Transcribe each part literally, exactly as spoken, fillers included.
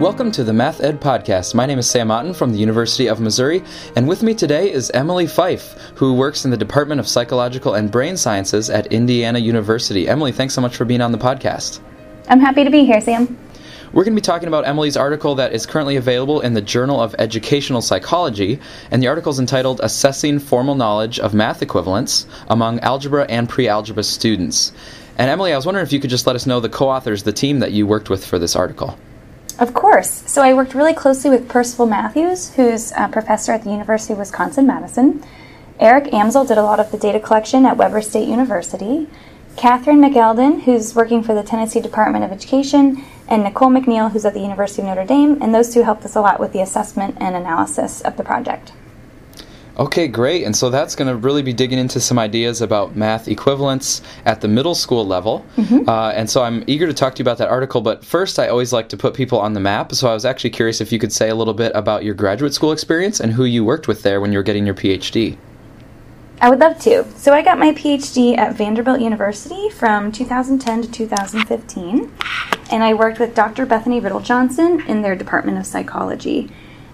Welcome to the Math Ed Podcast. My name is Sam Otten from the University of Missouri, and with me today is Emily Fife, who works in the Department of Psychological and Brain Sciences at Indiana University. Emily, thanks so much for being on the podcast. I'm happy to be here, Sam. We're going to be talking about Emily's article that is currently available in the Journal of Educational Psychology, and the article is entitled Assessing Formal Knowledge of Math Equivalence Among Algebra and Pre-Algebra Students. And Emily, I was wondering if you could just let us know the co-authors, the team that you worked with for this article. Of course. So I worked really closely with Percival Matthews, who's a professor at the University of Wisconsin-Madison. Eric Amsel did a lot of the data collection at Weber State University. Catherine McElden, who's working for the Tennessee Department of Education, and Nicole McNeil, who's at the University of Notre Dame, and those two helped us a lot with the assessment and analysis of the project. Okay, great. And so that's going to really be digging into some ideas about math equivalence at the middle school level. Mm-hmm. Uh, and so I'm eager to talk to you about that article. But first, I always like to put people on the map. So I was actually curious if you could say a little bit about your graduate school experience and who you worked with there when you were getting your P H D. I would love to. So I got my P H D at Vanderbilt University from two thousand ten to two thousand fifteen. And I worked with Doctor Bethany Rittle-Johnson in their Department of Psychology.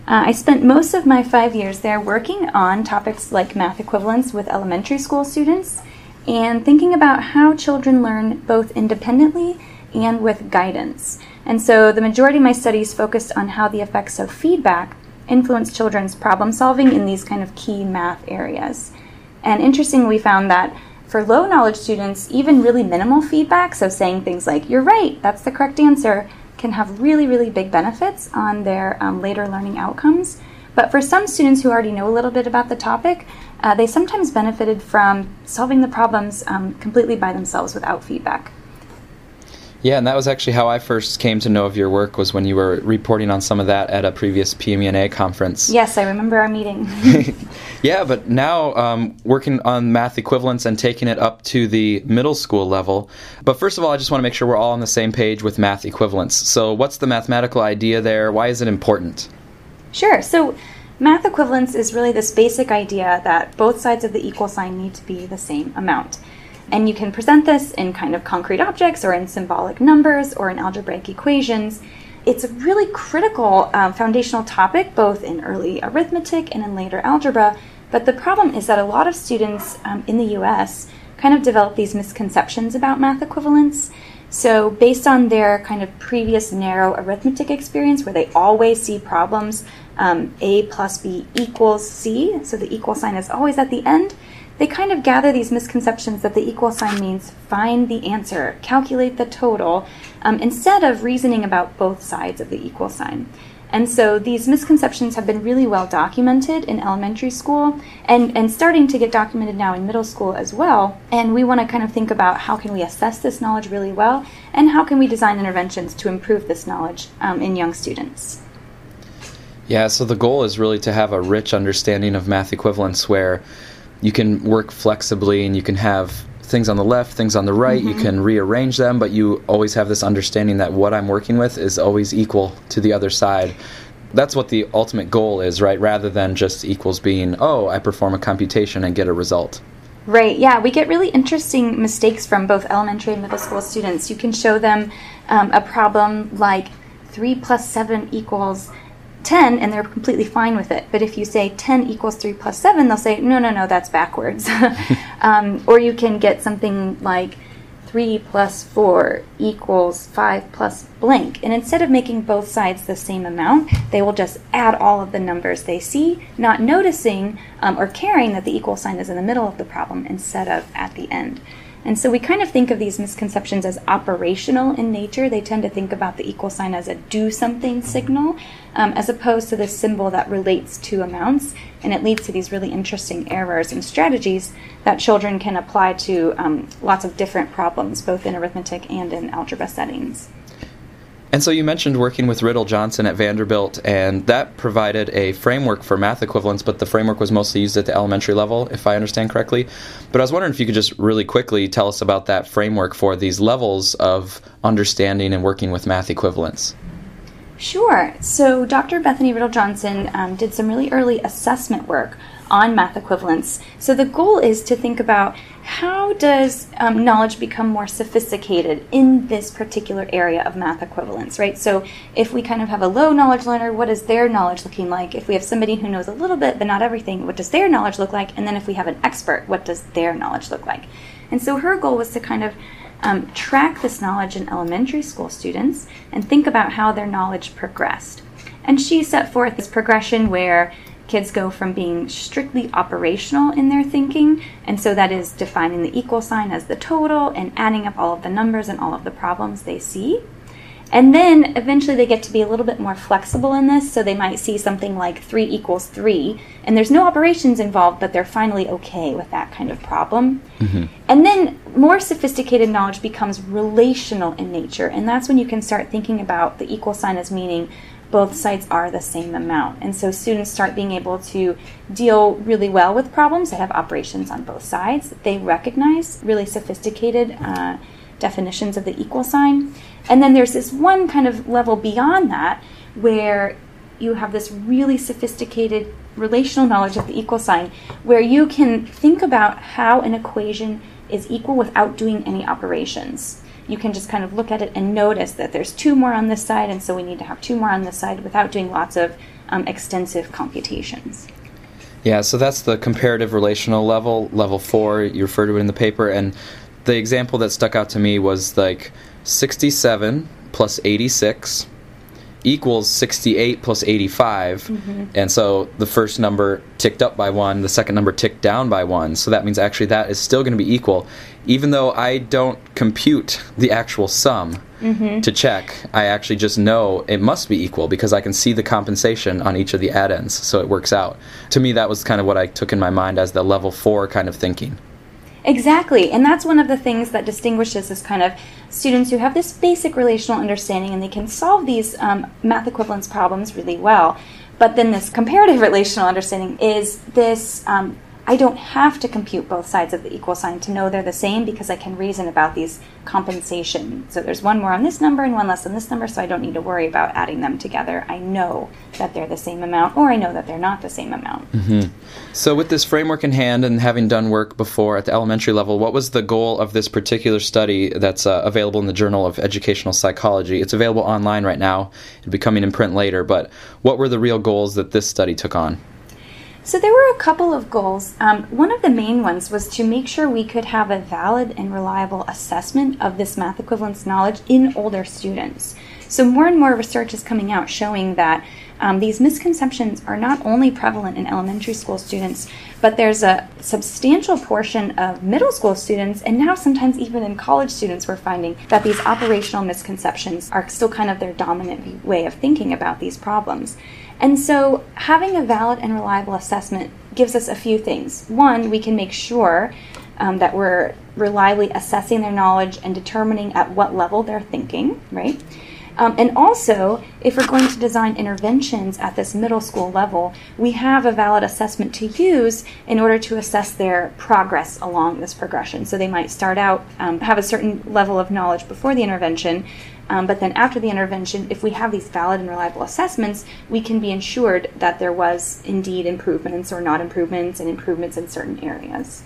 Uh, I spent most of my five years there working on topics like math equivalence with elementary school students and thinking about how children learn both independently and with guidance. And so the majority of my studies focused on how the effects of feedback influence children's problem solving in these kind of key math areas. And interestingly, we found that for low knowledge students, even really minimal feedback, so saying things like, "You're right, that's the correct answer," can have really, really big benefits on their um, later learning outcomes. But for some students who already know a little bit about the topic, uh, they sometimes benefited from solving the problems um, completely by themselves without feedback. Yeah, and that was actually how I first came to know of your work, was when you were reporting on some of that at a previous P M E N A conference. Yes, I remember our meeting. Yeah, but now um, working on math equivalence and taking it up to the middle school level. But first of all, I just want to make sure we're all on the same page with math equivalence. So what's the mathematical idea there? Why is it important? Sure. So math equivalence is really this basic idea that both sides of the equal sign need to be the same amount. And you can present this in kind of concrete objects or in symbolic numbers or in algebraic equations. It's a really critical um, foundational topic, both in early arithmetic and in later algebra. But the problem is that a lot of students um, in the U S kind of develop these misconceptions about math equivalence. So based on their kind of previous narrow arithmetic experience, where they always see problems, um, A plus B equals C, so the equal sign is always at the end, they kind of gather these misconceptions that the equal sign means find the answer, calculate the total, um, instead of reasoning about both sides of the equal sign. And so these misconceptions have been really well documented in elementary school and, and starting to get documented now in middle school as well. And we want to kind of think about how can we assess this knowledge really well and how can we design interventions to improve this knowledge um, in young students. Yeah, so the goal is really to have a rich understanding of math equivalence where you can work flexibly and you can have things on the left, things on the right, mm-hmm. You can rearrange them, but you always have this understanding that what I'm working with is always equal to the other side. That's what the ultimate goal is, right? Rather than just equals being, oh, I perform a computation and get a result. Right, yeah, we get really interesting mistakes from both elementary and middle school students. You can show them um, a problem like three plus seven equals ten, and they're completely fine with it. But if you say ten equals three plus seven, they'll say, no, no, no, that's backwards. um, or you can get something like three plus four equals five plus blank. And instead of making both sides the same amount, they will just add all of the numbers they see, not noticing um, or caring that the equal sign is in the middle of the problem instead of at the end. And so we kind of think of these misconceptions as operational in nature. They tend to think about the equal sign as a do something signal, um, as opposed to the symbol that relates to amounts. And it leads to these really interesting errors and strategies that children can apply to um, lots of different problems, both in arithmetic and in algebra settings. And so you mentioned working with Rittle-Johnson at Vanderbilt, and that provided a framework for math equivalence, but the framework was mostly used at the elementary level, if I understand correctly. But I was wondering if you could just really quickly tell us about that framework for these levels of understanding and working with math equivalence. Sure. So Doctor Bethany Rittle-Johnson um, did some really early assessment work on math equivalence. So the goal is to think about how does um, knowledge become more sophisticated in this particular area of math equivalence, right? So if we kind of have a low knowledge learner, what is their knowledge looking like? If we have somebody who knows a little bit but not everything, what does their knowledge look like? And then if we have an expert, what does their knowledge look like? And so her goal was to kind of um, track this knowledge in elementary school students and think about how their knowledge progressed. And she set forth this progression where kids go from being strictly operational in their thinking, and so that is defining the equal sign as the total and adding up all of the numbers and all of the problems they see. And then eventually they get to be a little bit more flexible in this, so they might see something like three equals three, and there's no operations involved, but they're finally okay with that kind of problem. Mm-hmm. And then more sophisticated knowledge becomes relational in nature, and that's when you can start thinking about the equal sign as meaning both sides are the same amount. And so students start being able to deal really well with problems that have operations on both sides. They recognize really sophisticated uh, definitions of the equal sign. And then there's this one kind of level beyond that where you have this really sophisticated relational knowledge of the equal sign where you can think about how an equation is equal without doing any operations. You can just kind of look at it and notice that there's two more on this side, and so we need to have two more on this side without doing lots of um, extensive computations. Yeah, so that's the comparative relational level, level four, you refer to it in the paper, and the example that stuck out to me was like sixty-seven plus eighty-six equals sixty-eight plus eighty-five, mm-hmm. and so the first number ticked up by one, the second number ticked down by one, so that means actually that is still going to be equal, even though I don't compute the actual sum mm-hmm. to check. I actually just know it must be equal because I can see the compensation on each of the add-ins, so it works out. To me, that was kind of what I took in my mind as the level four kind of thinking. Exactly, and that's one of the things that distinguishes this kind of students who have this basic relational understanding and they can solve these um, math equivalence problems really well, but then this comparative relational understanding is this, um, I don't have to compute both sides of the equal sign to know they're the same because I can reason about these compensation. So there's one more on this number and one less on this number, so I don't need to worry about adding them together. I know that they're the same amount, or I know that they're not the same amount. Mm-hmm. So with this framework in hand and having done work before at the elementary level, what was the goal of this particular study that's uh, available in the Journal of Educational Psychology? It's available online right now. It'll be coming in print later, but what were the real goals that this study took on? So there were a couple of goals. Um, one of the main ones was to make sure we could have a valid and reliable assessment of this math equivalence knowledge in older students. So more and more research is coming out showing that um, these misconceptions are not only prevalent in elementary school students, but there's a substantial portion of middle school students, and now sometimes even in college students we're finding that these operational misconceptions are still kind of their dominant way of thinking about these problems. And so having a valid and reliable assessment gives us a few things. One, we can make sure um, that we're reliably assessing their knowledge and determining at what level they're thinking, right? Um, and also, if we're going to design interventions at this middle school level, we have a valid assessment to use in order to assess their progress along this progression. So they might start out, um, have a certain level of knowledge before the intervention, Um, but then after the intervention, if we have these valid and reliable assessments, we can be ensured that there was indeed improvements or not improvements and improvements in certain areas.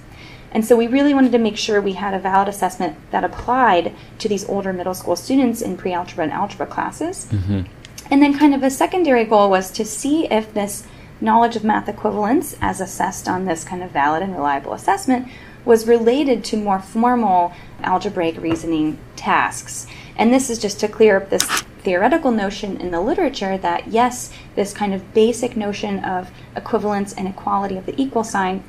And so we really wanted to make sure we had a valid assessment that applied to these older middle school students in pre-algebra and algebra classes. Mm-hmm. And then kind of a secondary goal was to see if this knowledge of math equivalence, as assessed on this kind of valid and reliable assessment, was related to more formal algebraic reasoning tasks. And this is just to clear up this theoretical notion in the literature that, yes, this kind of basic notion of equivalence and equality of the equal sign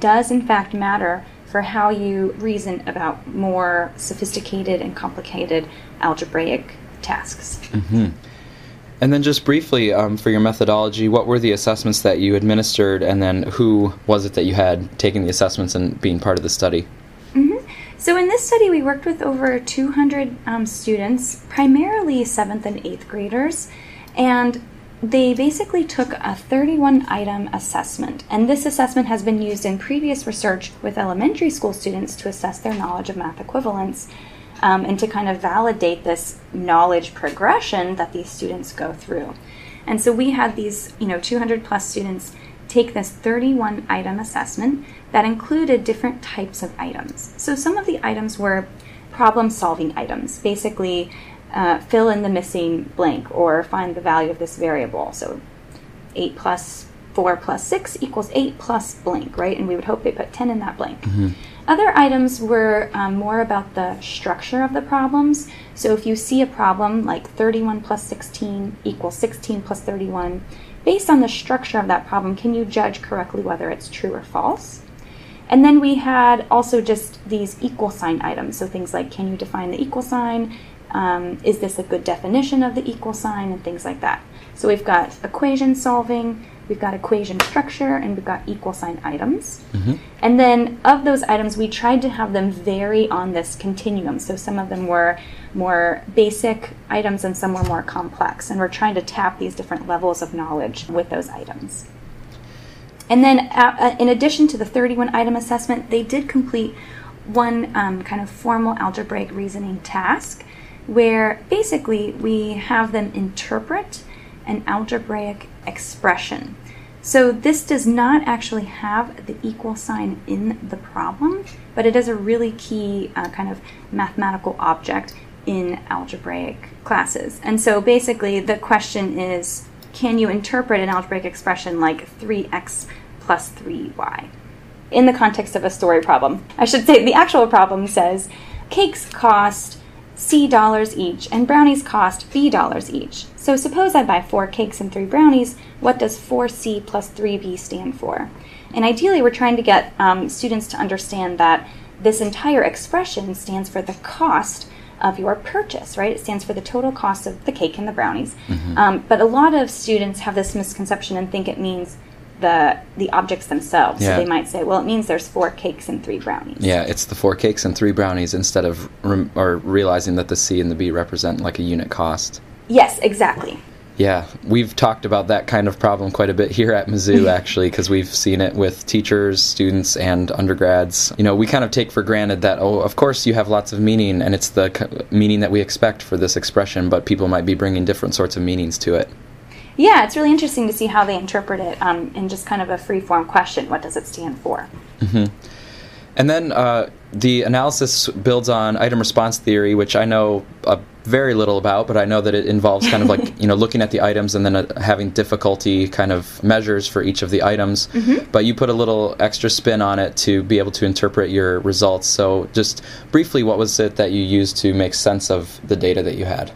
does in fact matter for how you reason about more sophisticated and complicated algebraic tasks. Mm-hmm. And then just briefly, um, for your methodology, what were the assessments that you administered, and then who was it that you had taking the assessments and being part of the study? Mm-hmm. So in this study, we worked with over two hundred um, students, primarily seventh and eighth graders, and they basically took a thirty-one item assessment. And this assessment has been used in previous research with elementary school students to assess their knowledge of math equivalence, um, and to kind of validate this knowledge progression that these students go through. And so we had these, you know, two hundred plus students take this thirty-one item assessment that included different types of items. So some of the items were problem-solving items, basically uh, fill in the missing blank or find the value of this variable. So eight plus four plus six equals eight plus blank, right? And we would hope they put ten in that blank. Mm-hmm. Other items were um, more about the structure of the problems. So if you see a problem like thirty-one plus sixteen equals sixteen plus thirty-one, based on the structure of that problem, can you judge correctly whether it's true or false? And then we had also just these equal sign items. So things like, can you define the equal sign? Um, is this a good definition of the equal sign? And things like that. So we've got equation solving, we've got equation structure, and we've got equal sign items. Mm-hmm. And then of those items, we tried to have them vary on this continuum. So some of them were more basic items and some were more complex. And we're trying to tap these different levels of knowledge with those items. And then uh, in addition to the thirty-one item assessment, they did complete one um, kind of formal algebraic reasoning task where basically we have them interpret an algebraic expression. So this does not actually have the equal sign in the problem, but it is a really key uh, kind of mathematical object in algebraic classes. And so basically the question is, can you interpret an algebraic expression like three x plus three y in the context of a story problem? I should say the actual problem says cakes cost C dollars each, and brownies cost B dollars each. So suppose I buy four cakes and three brownies, what does four C plus three B stand for? And ideally we're trying to get um, students to understand that this entire expression stands for the cost of your purchase, right? It stands for the total cost of the cake and the brownies. Mm-hmm. Um, but a lot of students have this misconception and think it means the the objects themselves. Yeah. So they might say, well, it means there's four cakes and three brownies. Yeah, it's the four cakes and three brownies instead of rem- or realizing that the C and the B represent like a unit cost. Yes, exactly. Yeah, we've talked about that kind of problem quite a bit here at Mizzou, actually, because we've seen it with teachers, students, and undergrads. You know, we kind of take for granted that, oh, of course you have lots of meaning, and it's the co- meaning that we expect for this expression, but people might be bringing different sorts of meanings to it. Yeah, it's really interesting to see how they interpret it um, in just kind of a free-form question. What does it stand for? Mm-hmm. And then uh, the analysis builds on item response theory, which I know uh, very little about, but I know that it involves kind of like, you know, looking at the items and then uh, having difficulty kind of measures for each of the items. Mm-hmm. But you put a little extra spin on it to be able to interpret your results. So just briefly, what was it that you used to make sense of the data that you had?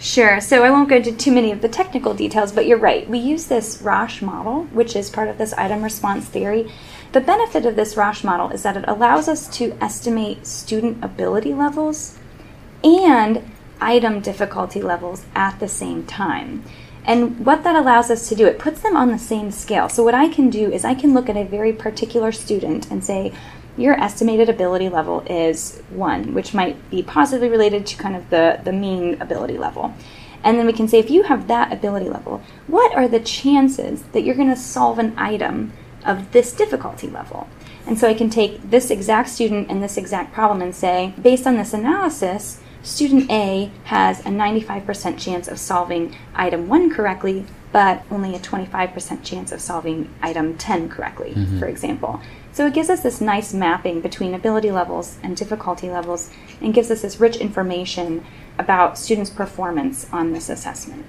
Sure. So I won't go into too many of the technical details, but you're right. We use this Rasch model, which is part of this item response theory. The benefit of this Rasch model is that it allows us to estimate student ability levels and item difficulty levels at the same time. And what that allows us to do, it puts them on the same scale. So what I can do is I can look at a very particular student and say, your estimated ability level is one, which might be positively related to kind of the, the mean ability level. And then we can say, if you have that ability level, what are the chances that you're going to solve an item of this difficulty level? And so I can take this exact student and this exact problem and say, based on this analysis, student A has a ninety-five percent chance of solving item one correctly, but only a twenty-five percent chance of solving item ten correctly, mm-hmm. for example. So it gives us this nice mapping between ability levels and difficulty levels and gives us this rich information about students' performance on this assessment.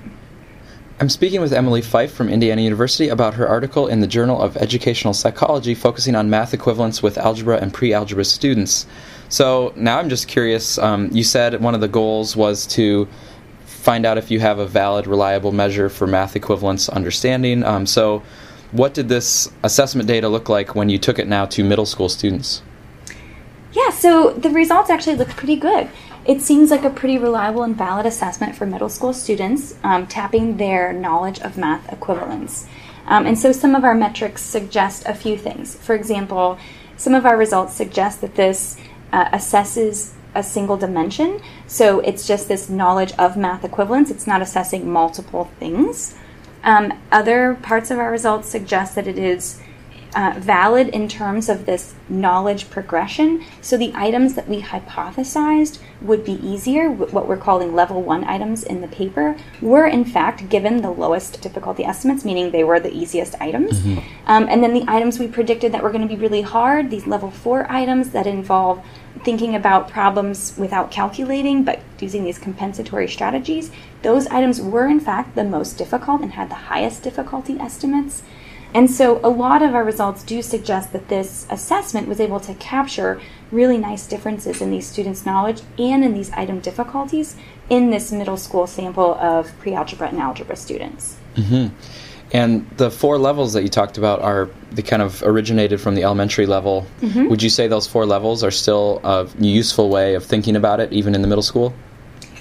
I'm speaking with Emily Fife from Indiana University about her article in the Journal of Educational Psychology focusing on math equivalence with algebra and pre-algebra students. So now I'm just curious, um, you said one of the goals was to find out if you have a valid, reliable measure for math equivalence understanding. Um, so what did this assessment data look like when you took it now to middle school students? Yeah, so the results actually look pretty good. It seems like a pretty reliable and valid assessment for middle school students, um, tapping their knowledge of math equivalence. Um, and so some of our metrics suggest a few things. For example, some of our results suggest that this uh, assesses a single dimension. So it's just this knowledge of math equivalence. It's not assessing multiple things. Um, other parts of our results suggest that it is uh, valid in terms of this knowledge progression. So the items that we hypothesized would be easier, what we're calling level one items in the paper, were in fact given the lowest difficulty estimates, meaning they were the easiest items. Mm-hmm. Um, and then the items we predicted that were going to be really hard, these level four items that involve thinking about problems without calculating but using these compensatory strategies, those items were in fact the most difficult and had the highest difficulty estimates. And so a lot of our results do suggest that this assessment was able to capture really nice differences in these students' knowledge and in these item difficulties in this middle school sample of pre-algebra and algebra students. Mm-hmm. And the four levels that you talked about are the kind of originated from the elementary level. Mm-hmm. Would you say those four levels are still a useful way of thinking about it, even in the middle school?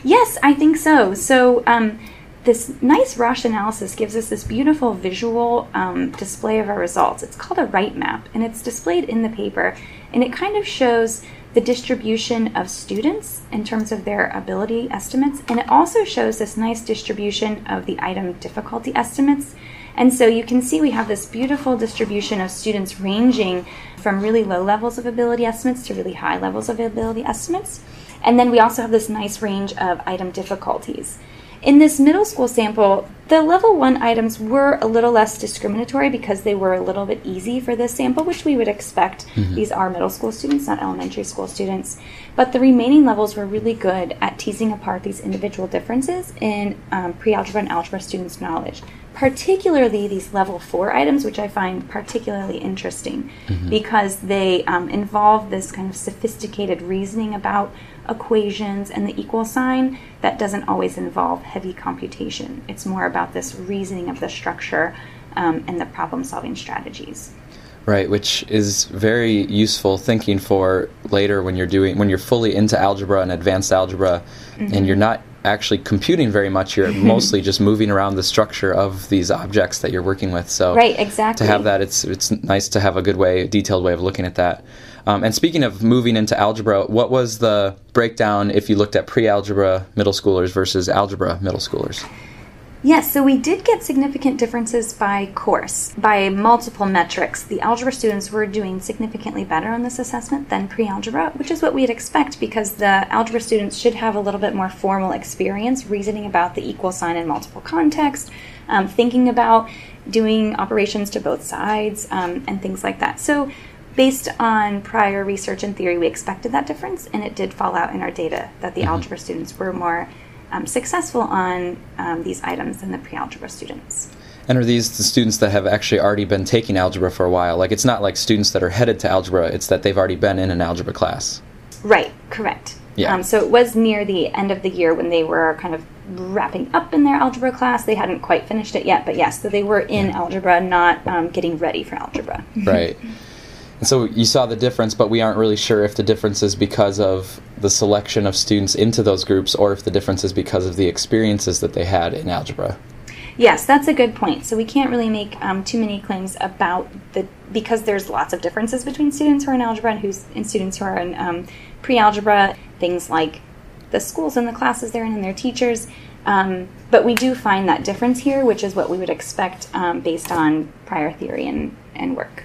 Yes, I think so. So um, this nice Rasch analysis gives us this beautiful visual um, display of our results. It's called a right map, and it's displayed in the paper. And it kind of shows the distribution of students in terms of their ability estimates. And it also shows this nice distribution of the item difficulty estimates. And so you can see we have this beautiful distribution of students ranging from really low levels of ability estimates to really high levels of ability estimates. And then we also have this nice range of item difficulties. In this middle school sample, the level one items were a little less discriminatory because they were a little bit easy for this sample, which we would expect. Mm-hmm. These are middle school students, not elementary school students. But the remaining levels were really good at teasing apart these individual differences in um, pre-algebra and algebra students' knowledge, particularly these level four items, which I find particularly interesting. Mm-hmm. Because they um, involve this kind of sophisticated reasoning about equations and the equal sign that doesn't always involve heavy computation. It's more about this reasoning of the structure um, and the problem-solving strategies. Right, which is very useful thinking for later when you're doing when you're fully into algebra and advanced algebra. Mm-hmm. And you're not actually computing very much. You're mostly just moving around the structure of these objects that you're working with. So right, exactly. To have that, it's it's nice to have a good way, detailed way of looking at that. Um, and speaking of moving into algebra, what was the breakdown if you looked at pre-algebra middle schoolers versus algebra middle schoolers? Yes, so we did get significant differences by course, by multiple metrics. The algebra students were doing significantly better on this assessment than pre-algebra, which is what we'd expect because the algebra students should have a little bit more formal experience reasoning about the equal sign in multiple contexts, um, thinking about doing operations to both sides, um, and things like that. So based on prior research and theory, we expected that difference, and it did fall out in our data that the mm-hmm. algebra students were more Um, successful on um, these items than the pre-algebra students. And are these the students that have actually already been taking algebra for a while? Like, it's not like students that are headed to algebra, it's that they've already been in an algebra class. Right, correct. Yeah. Um, so it was near the end of the year when they were kind of wrapping up in their algebra class. They hadn't quite finished it yet, but yes, so they were in yeah. algebra, not um, getting ready for algebra. Right. And so you saw the difference, but we aren't really sure if the difference is because of the selection of students into those groups or if the difference is because of the experiences that they had in algebra. Yes, that's a good point. So we can't really make um, too many claims about the, because there's lots of differences between students who are in algebra and, who's, and students who are in um, pre-algebra, things like the schools and the classes they're in and their teachers. Um, but we do find that difference here, which is what we would expect um, based on prior theory and, and work.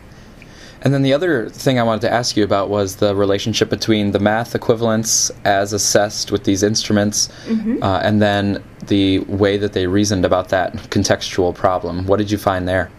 And then the other thing I wanted to ask you about was the relationship between the math equivalence as assessed with these instruments, mm-hmm. uh, and then the way that they reasoned about that contextual problem. What did you find there?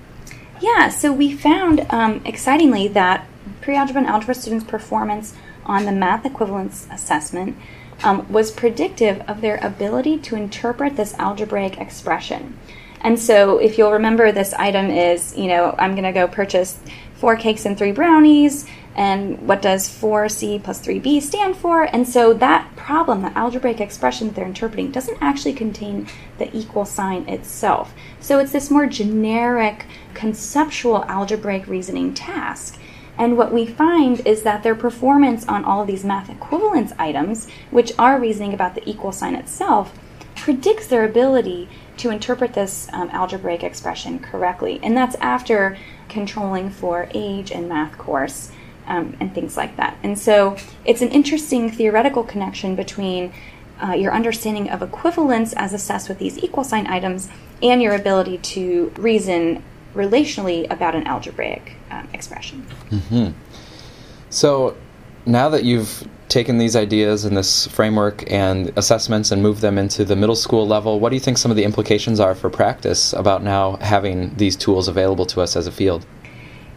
Yeah, so we found, um, excitingly, that pre-algebra and algebra students' performance on the math equivalence assessment um, was predictive of their ability to interpret this algebraic expression. And so if you'll remember, this item is, you know, I'm going to go purchase four cakes and three brownies, and what does four c plus three b stand for? And so that problem, that algebraic expression that they're interpreting, doesn't actually contain the equal sign itself. So it's this more generic, conceptual algebraic reasoning task. And what we find is that their performance on all of these math equivalence items, which are reasoning about the equal sign itself, predicts their ability to interpret this um, algebraic expression correctly. And that's after controlling for age and math course um, and things like that. And so it's an interesting theoretical connection between uh, your understanding of equivalence as assessed with these equal sign items and your ability to reason relationally about an algebraic um, expression. Mm-hmm. So now that you've taken these ideas and this framework and assessments and moved them into the middle school level, what do you think some of the implications are for practice about now having these tools available to us as a field?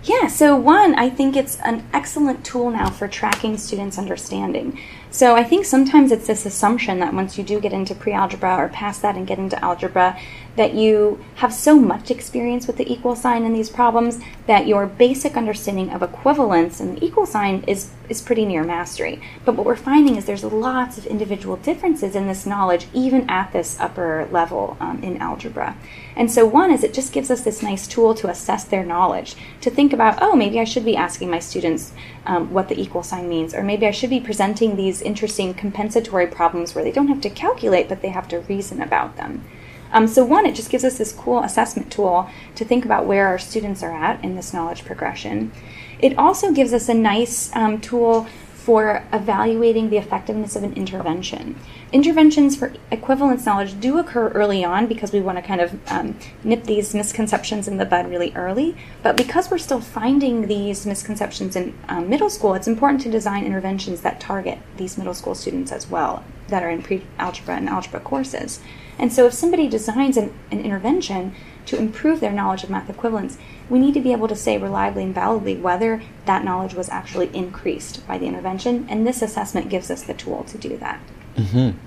Yeah, so one, I think it's an excellent tool now for tracking students' understanding. So I think sometimes it's this assumption that once you do get into pre-algebra or past that and get into algebra, that you have so much experience with the equal sign in these problems that your basic understanding of equivalence and the equal sign is, is pretty near mastery. But what we're finding is there's lots of individual differences in this knowledge, even at this upper level um, in algebra. And so one is it just gives us this nice tool to assess their knowledge, to think about, oh, maybe I should be asking my students um, what the equal sign means, or maybe I should be presenting these interesting compensatory problems where they don't have to calculate, but they have to reason about them. Um, so one, it just gives us this cool assessment tool to think about where our students are at in this knowledge progression. It also gives us a nice um, tool for evaluating the effectiveness of an intervention. Interventions for equivalence knowledge do occur early on because we want to kind of um, nip these misconceptions in the bud really early. But because we're still finding these misconceptions in um, middle school, it's important to design interventions that target these middle school students as well that are in pre-algebra and algebra courses. And so if somebody designs an, an intervention to improve their knowledge of math equivalence, we need to be able to say reliably and validly whether that knowledge was actually increased by the intervention, and this assessment gives us the tool to do that. Mm-hmm.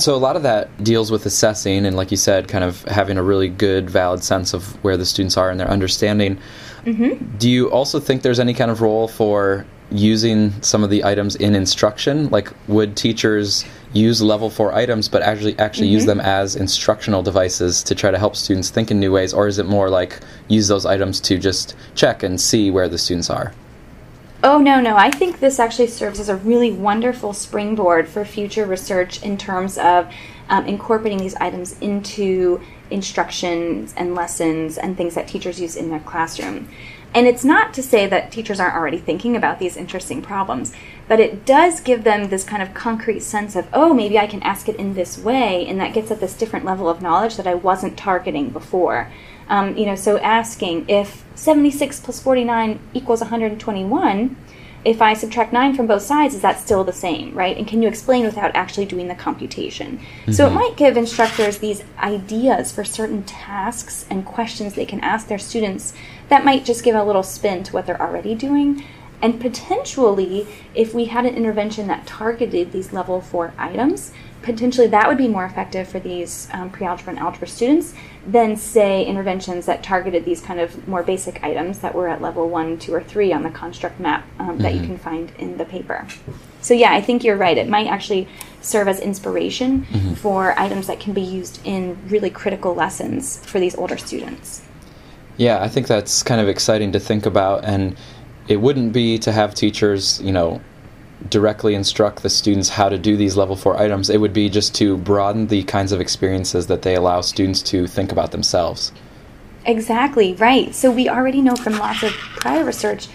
So a lot of that deals with assessing and, like you said, kind of having a really good, valid sense of where the students are and their understanding. Mm-hmm. Do you also think there's any kind of role for using some of the items in instruction? Like, would teachers use level four items but actually actually mm-hmm. use them as instructional devices to try to help students think in new ways, or is it more like use those items to just check and see where the students are? Oh, no, no. I think this actually serves as a really wonderful springboard for future research in terms of um, incorporating these items into instructions and lessons and things that teachers use in their classroom. And it's not to say that teachers aren't already thinking about these interesting problems, but it does give them this kind of concrete sense of, oh, maybe I can ask it in this way, and that gets at this different level of knowledge that I wasn't targeting before. Um, you know, so asking if seventy-six plus forty-nine equals one hundred twenty-one, if I subtract nine from both sides, is that still the same, right? And can you explain without actually doing the computation? Mm-hmm. So it might give instructors these ideas for certain tasks and questions they can ask their students that might just give a little spin to what they're already doing. And potentially, if we had an intervention that targeted these level four items, potentially that would be more effective for these um, pre-algebra and algebra students than, say, interventions that targeted these kind of more basic items that were at level one, two, or three on the construct map um, mm-hmm. that you can find in the paper. So yeah, I think you're right. It might actually serve as inspiration mm-hmm. for items that can be used in really critical lessons for these older students. Yeah, I think that's kind of exciting to think about, and it wouldn't be to have teachers, you know, directly instruct the students how to do these level four items. It would be just to broaden the kinds of experiences that they allow students to think about themselves. Exactly, right. So we already know from lots of prior research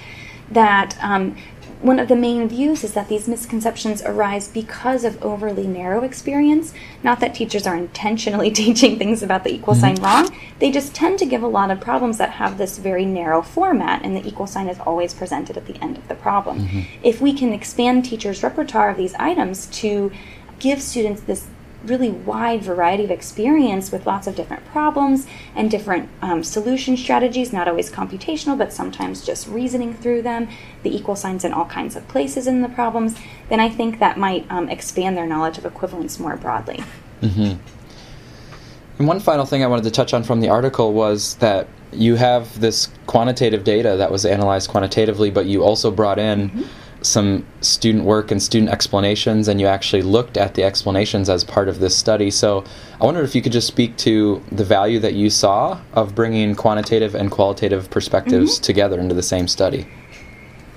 that um, one of the main views is that these misconceptions arise because of overly narrow experience. Not that teachers are intentionally teaching things about the equal mm-hmm. sign wrong. They just tend to give a lot of problems that have this very narrow format, and the equal sign is always presented at the end of the problem. Mm-hmm. If we can expand teachers' repertoire of these items to give students this really wide variety of experience with lots of different problems and different um, solution strategies, not always computational, but sometimes just reasoning through them, the equal signs in all kinds of places in the problems, then I think that might um, expand their knowledge of equivalence more broadly. Mm-hmm. And one final thing I wanted to touch on from the article was that you have this quantitative data that was analyzed quantitatively, but you also brought in mm-hmm. some student work and student explanations, and you actually looked at the explanations as part of this study. So I wondered if you could just speak to the value that you saw of bringing quantitative and qualitative perspectives mm-hmm. together into the same study.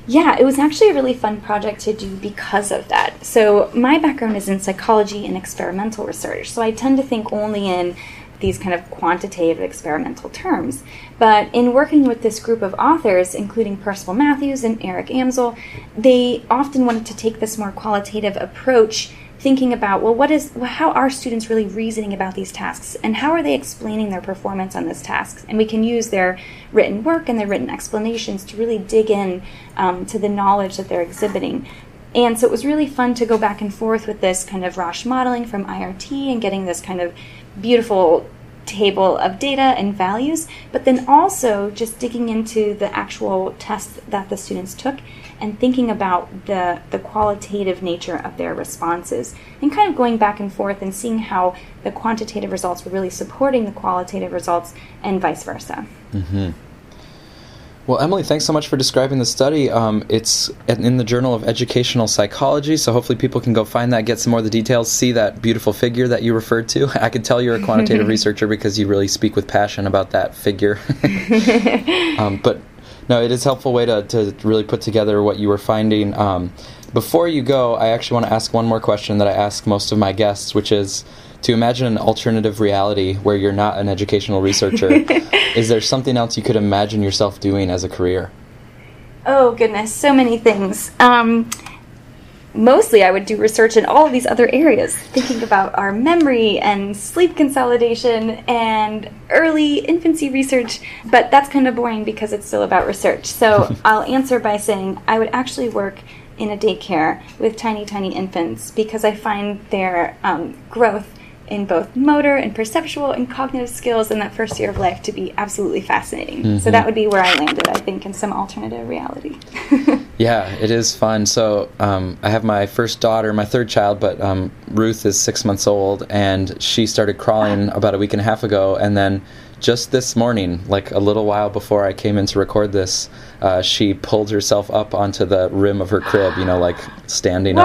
Yeah, it was actually a really fun project to do because of that. So my background is in psychology and experimental research, so I tend to think only in these kind of quantitative experimental terms. But in working with this group of authors, including Percival Matthews and Eric Amsel, they often wanted to take this more qualitative approach, thinking about, well, what is, well, how are students really reasoning about these tasks, and how are they explaining their performance on these tasks? And we can use their written work and their written explanations to really dig in um, to the knowledge that they're exhibiting. And so it was really fun to go back and forth with this kind of Rasch modeling from I R T and getting this kind of beautiful table of data and values, but then also just digging into the actual tests that the students took and thinking about the, the qualitative nature of their responses, and kind of going back and forth and seeing how the quantitative results were really supporting the qualitative results and vice versa. Mm-hmm. Well, Emily, thanks so much for describing the study. Um, it's in the Journal of Educational Psychology, so hopefully people can go find that, get some more of the details, see that beautiful figure that you referred to. I can tell you're a quantitative researcher because you really speak with passion about that figure. um, but, no, it is a helpful way to, to really put together what you were finding. Um, before you go, I actually want to ask one more question that I ask most of my guests, which is, to imagine an alternative reality where you're not an educational researcher, is there something else you could imagine yourself doing as a career? Oh, goodness, so many things. Um, mostly I would do research in all of these other areas, thinking about our memory and sleep consolidation and early infancy research, but that's kind of boring because it's still about research. So I'll answer by saying I would actually work in a daycare with tiny, tiny infants because I find their um, growth in both motor and perceptual and cognitive skills in that first year of life to be absolutely fascinating. Mm-hmm. So that would be where I landed, I think, in some alternative reality. Yeah, it is fun. So um, I have my first daughter, my third child, but um, Ruth is six months old, and she started crawling wow. about a week and a half ago, and then just this morning, like a little while before I came in to record this, uh, she pulled herself up onto the rim of her crib, you know, like standing wow.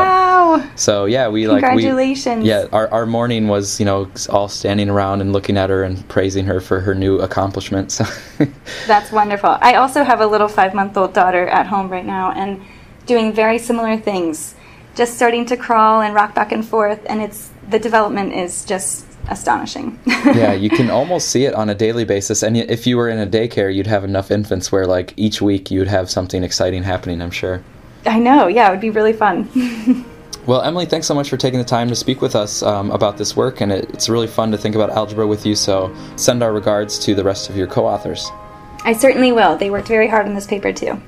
up. Wow! So yeah, we like congratulations. We, yeah, our our morning was, you know, all standing around and looking at her and praising her for her new accomplishments. So that's wonderful. I also have a little five-month-old daughter at home right now and doing very similar things, just starting to crawl and rock back and forth, and it's the development is just astonishing. Yeah, you can almost see it on a daily basis. And if you were in a daycare, you'd have enough infants where, like, each week you'd have something exciting happening, I'm sure. I know. Yeah, it would be really fun. Well, Emily, thanks so much for taking the time to speak with us um, about this work. And it, it's really fun to think about algebra with you. So send our regards to the rest of your co-authors. I certainly will. They worked very hard on this paper, too.